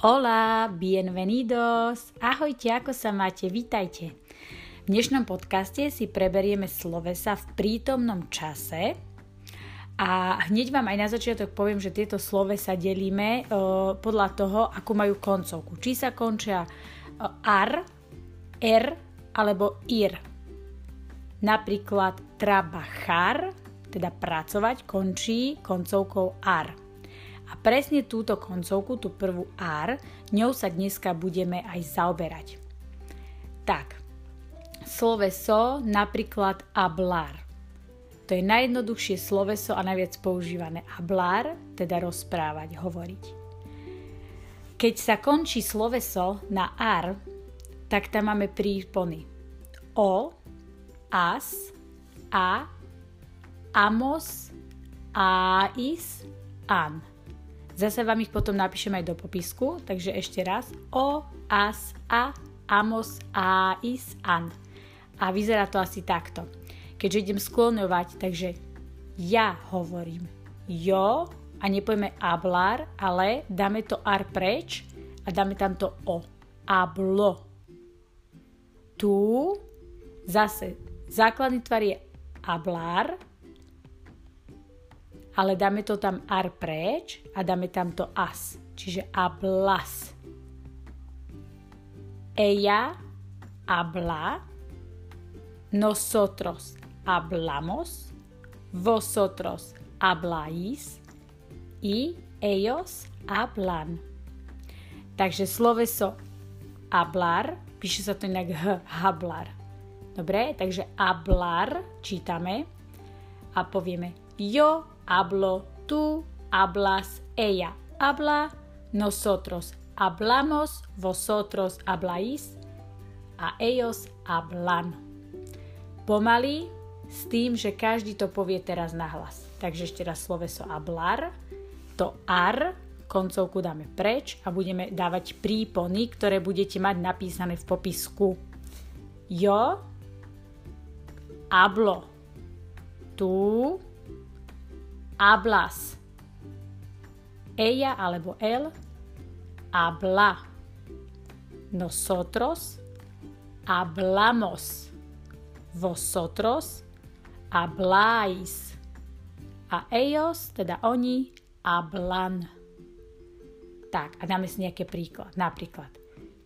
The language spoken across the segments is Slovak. Hola, bienvenidos, ahojte, ako sa máte, vítajte. V dnešnom podcaste si preberieme slovesa v prítomnom čase a hneď vám aj na začiatok poviem, že tieto slovesa delíme podľa toho, akú majú koncovku. Či sa končia ar, er alebo ir. Napríklad trabajar, teda pracovať, končí koncovkou ar. A presne túto koncovku, tú prvú R, ňou sa dneska budeme aj zaoberať. Tak, sloveso napríklad hablar. To je najjednoduchšie sloveso a najviac používané. Hablar, teda rozprávať, hovoriť. Keď sa končí sloveso na R, tak tam máme prípony. O, as, a, amos, ais, an. Zase vám ich potom napíšem aj do popisku, takže ešte raz. O, as, a, amos, ais, an. A vyzerá to asi takto. Keďže idem skloňovať, takže ja hovorím jo a nepovieme hablar, ale dáme to ar preč a dáme tam to o. Hablo. Tu zase základný tvar je hablar, ale dáme to tam ar preč a dáme tam to as, čiže hablas. Ella habla, nosotros hablamos, vosotros habláis y ellos hablan. Takže sloveso hablar, píše sa to inak hablar. Dobre, takže hablar čítame a povieme yo hablo, tú hablas, ella habla, nosotros hablamos, vosotros habláis a ellos hablan. Pomaly s tým, že každý to povie teraz nahlas. Takže ešte raz sloveso hablar, to ar, koncovku dáme preč a budeme dávať prípony, ktoré budete mať napísané v popisku. Yo hablo, tú hablas. Ella alebo él habla. Nosotros hablamos. Vosotros habláis. A ellos, teda oni, hablan. Tak, a dáme si nejaký príklad. Napríklad,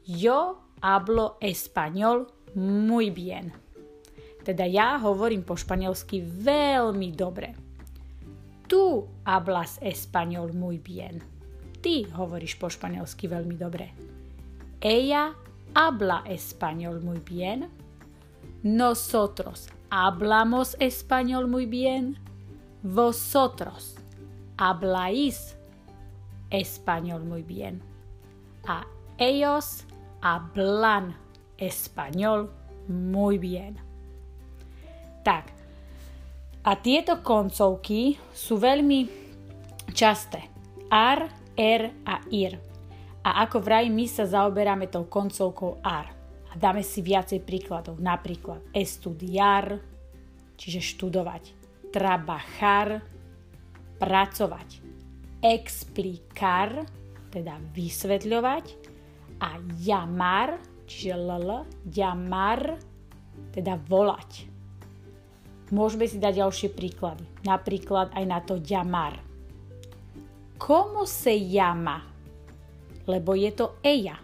yo hablo español muy bien. Teda ja hovorím po španielsky veľmi dobre. Tu hablas español muy bien. Ty hovoríš po španielsky veľmi dobre. Ella habla español muy bien. Nosotros hablamos español muy bien. Vosotros habláis español muy bien. A ellos hablan español muy bien. Tak. A tieto koncovky sú veľmi časté. Ar, er a ir. A ako vraj, my sa zaoberáme tou koncovkou ar. A dáme si viacej príkladov. Napríklad estudiar, čiže študovať. Trabajar, pracovať. Explicar, teda vysvetľovať. A llamar, čiže llamar, teda volať. Môžeme si dať ďalšie príklady. Napríklad aj na to llamar. Como se llama? Lebo je to ella.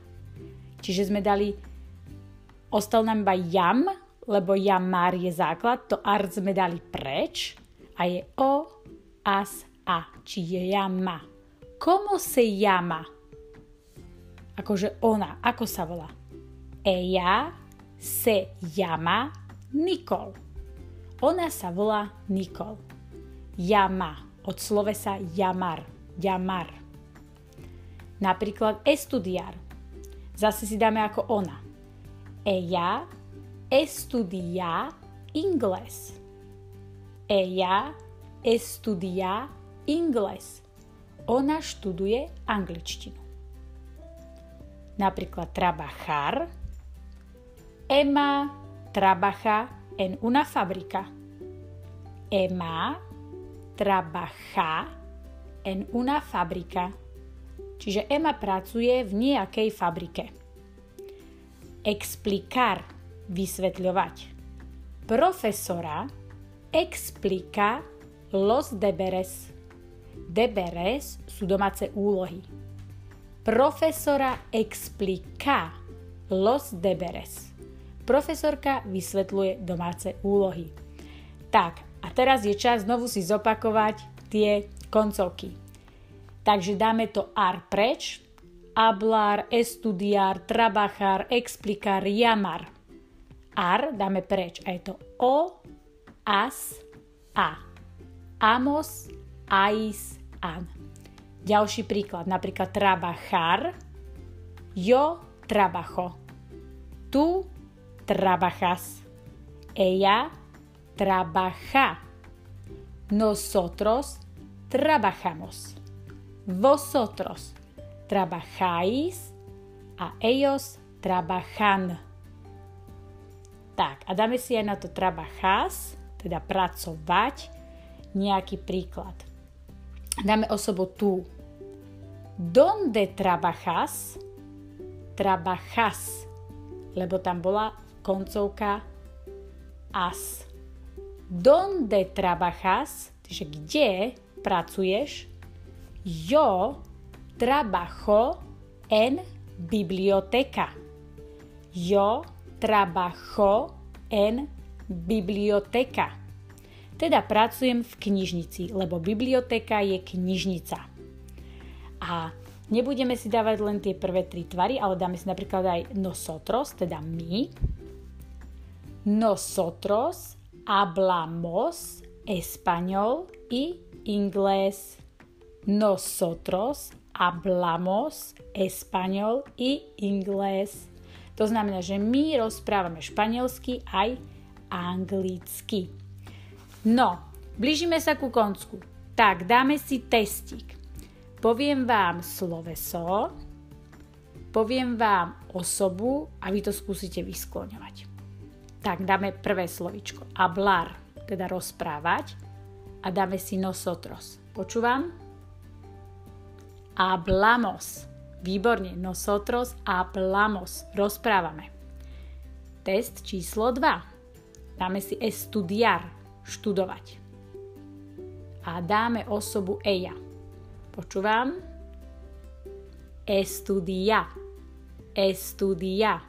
Čiže sme dali, ostal nám iba jam, lebo llamar je základ, to ar sme dali preč a je o, as, a. Čiže llama. Como se llama? Akože ona, ako sa volá? Ella se llama Nicole. Ona sa volá Nicole. Llama, od slovesa llamar, llamar. Napríklad estudiar. Zase si dáme ako ona. Ella estudia inglés. Ella estudia inglés. Ona študuje angličtinu. Napríklad trabajar. Emma trabaja en una fábrica. Emma trabaja en una fábrica. Čiže Ema pracuje v nejakej fabrike. Explicar, vysvetľovať. Profesora explica los deberes. Deberes sú domáce úlohy. Profesora explica los deberes. Profesorka vysvetľuje domáce úlohy. Tak, a teraz je čas znovu si zopakovať tie koncovky. Takže dáme to ar preč. Hablar, estudiar, trabajar, explicar, llamar. Ar dáme preč a je to o, as, a. Amos, ais, an. Ďalší príklad, napríklad trabajar, yo trabajo, tú trabajas, ella trabaja, nosotros trabajamos, vosotros trabajáis a ellos trabajan. Tak, a dáme si aj na to trabajas, teda pracovať, nejaký príklad. Dáme osobu tú. Donde trabajas? Trabajas, lebo tam bola koncovka as. Donde trabajas? Čiže kde pracuješ? Yo trabajo en biblioteca. Yo trabajo en biblioteca. Teda pracujem v knižnici, lebo biblioteka je knižnica. A nebudeme si dávať len tie prvé tri tvary, ale dáme si napríklad aj nosotros, teda my. Nosotros hablamos español y inglés. Nosotros hablamos español y inglés. To znamená, že my rozprávame španielsky aj anglicky. No, blížime sa ku koncu. Tak, dáme si testík. Poviem vám sloveso, poviem vám osobu a vy to skúsite vyskloňovať. Tak, dáme prvé slovičko. Hablar, teda rozprávať. A dáme si nosotros. Počúvam? Hablamos. Výborne, nosotros hablamos. Rozprávame. Test číslo 2. Dáme si estudiar, študovať. A dáme osobu ella. Počúvam? Estudia. Estudia.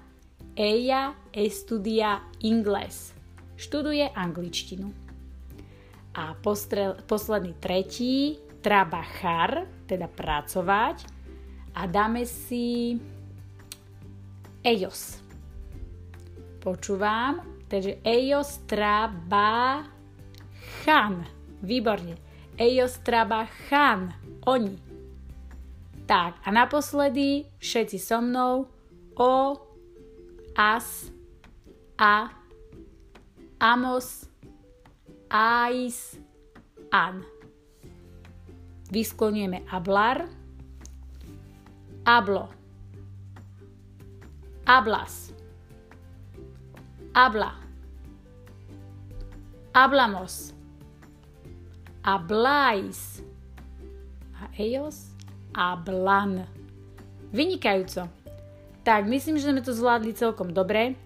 Ella estudia inglés. Študuje angličtinu. A posledný tretí, trabajar, teda pracovať. A dáme si ellos. Počúvam. Takže ellos trabajan. Výborne. Ellos trabajan. Oni. Tak a naposledy všetci so mnou. O, as, a, amos, ais, an. Vyskloňujeme hablar. Hablo, hablas, habla, hablamos, habláis a ellos hablan. Vynikajúco. Tak, myslím, že sme to zvládli celkom dobre.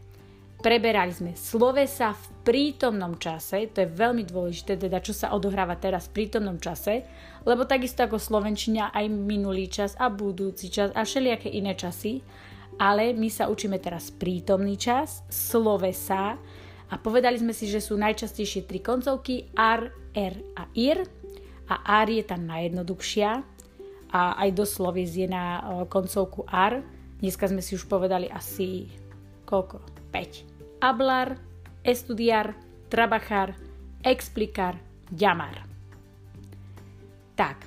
Preberali sme slovesa v prítomnom čase, to je veľmi dôležité, teda čo sa odohráva teraz v prítomnom čase, lebo takisto ako slovenčina aj minulý čas a budúci čas a všelijaké iné časy, ale my sa učíme teraz prítomný čas, slovesa a povedali sme si, že sú najčastejšie tri koncovky ar, er a ir a ar je tá najjednoduchšia a aj do slovies je na koncovku ar. Dneska sme si už povedali asi koľko? 5. Hablar, estudiar, trabajar, explicar, llamar. Tak,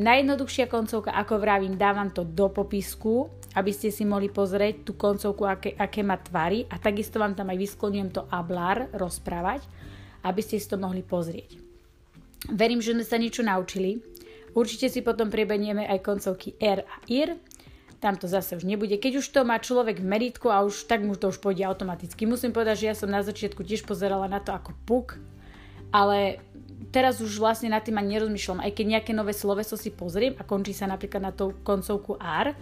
najjednoduchšia koncovka, ako vravím, dávam to do popisku, aby ste si mohli pozrieť tú koncovku, aké má tvary a takisto vám tam aj vyskloňujem to hablar, rozprávať, aby ste si to mohli pozrieť. Verím, že sme sa niečo naučili. Určite si potom prebenieme aj koncovky er a ir. Tam to zase už nebude. Keď už to má človek v meritku a už tak mu to už pôjde automaticky. Musím povedať, že ja som na začiatku tiež pozerala na to ako puk, ale teraz už vlastne nad tým ani nerozmýšľam. Aj keď nejaké nové sloveso si pozriem a končí sa napríklad na tú koncovku ar,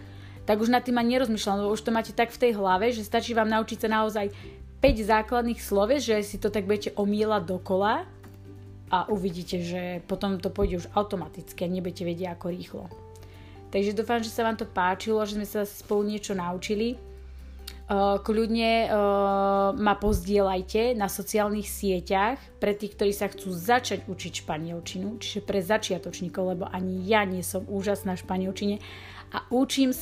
tak už nad tým ani nerozmýšľam, lebo už to máte tak v tej hlave, že stačí vám naučiť sa naozaj 5 základných sloves, že si to tak budete omýlať dokola a uvidíte, že potom to pôjde už automaticky a nebudete vedieť ako rýchlo. Takže dúfam, že sa vám to páčilo, že sme sa spolu niečo naučili. Kľudne ma pozdieľajte na sociálnych sieťach pre tých, ktorí sa chcú začať učiť španielčinu, čiže pre začiatočníkov, lebo ani ja nie som úžasná v španielčine a učím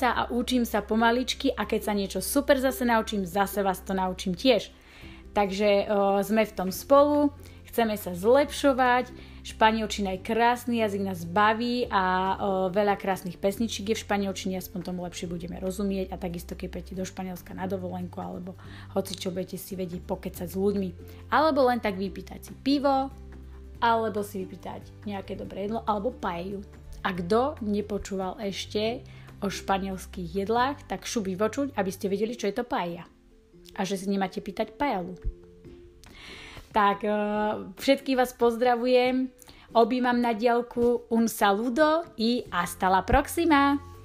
sa pomaličky a keď sa niečo super zase naučím, zase vás to naučím tiež. Takže sme v tom spolu, chceme sa zlepšovať, španielčina je krásny, jazyk nás baví a veľa krásnych pesničiek je v španielčine, aspoň tomu lepšie budeme rozumieť a takisto keď pôjdete do Španielska na dovolenku alebo hoci čo budete si vedieť pokecať s ľuďmi. Alebo len tak vypýtať si pivo, alebo si vypýtať nejaké dobré jedlo, alebo paeju. A kto nepočúval ešte o španielských jedlách, tak šuby vočuť, aby ste vedeli, čo je to paeja. A že si nemáte pýtať paelu. Tak, všetkých vás pozdravujem, objímam na diaľku, un saludo y hasta la próxima!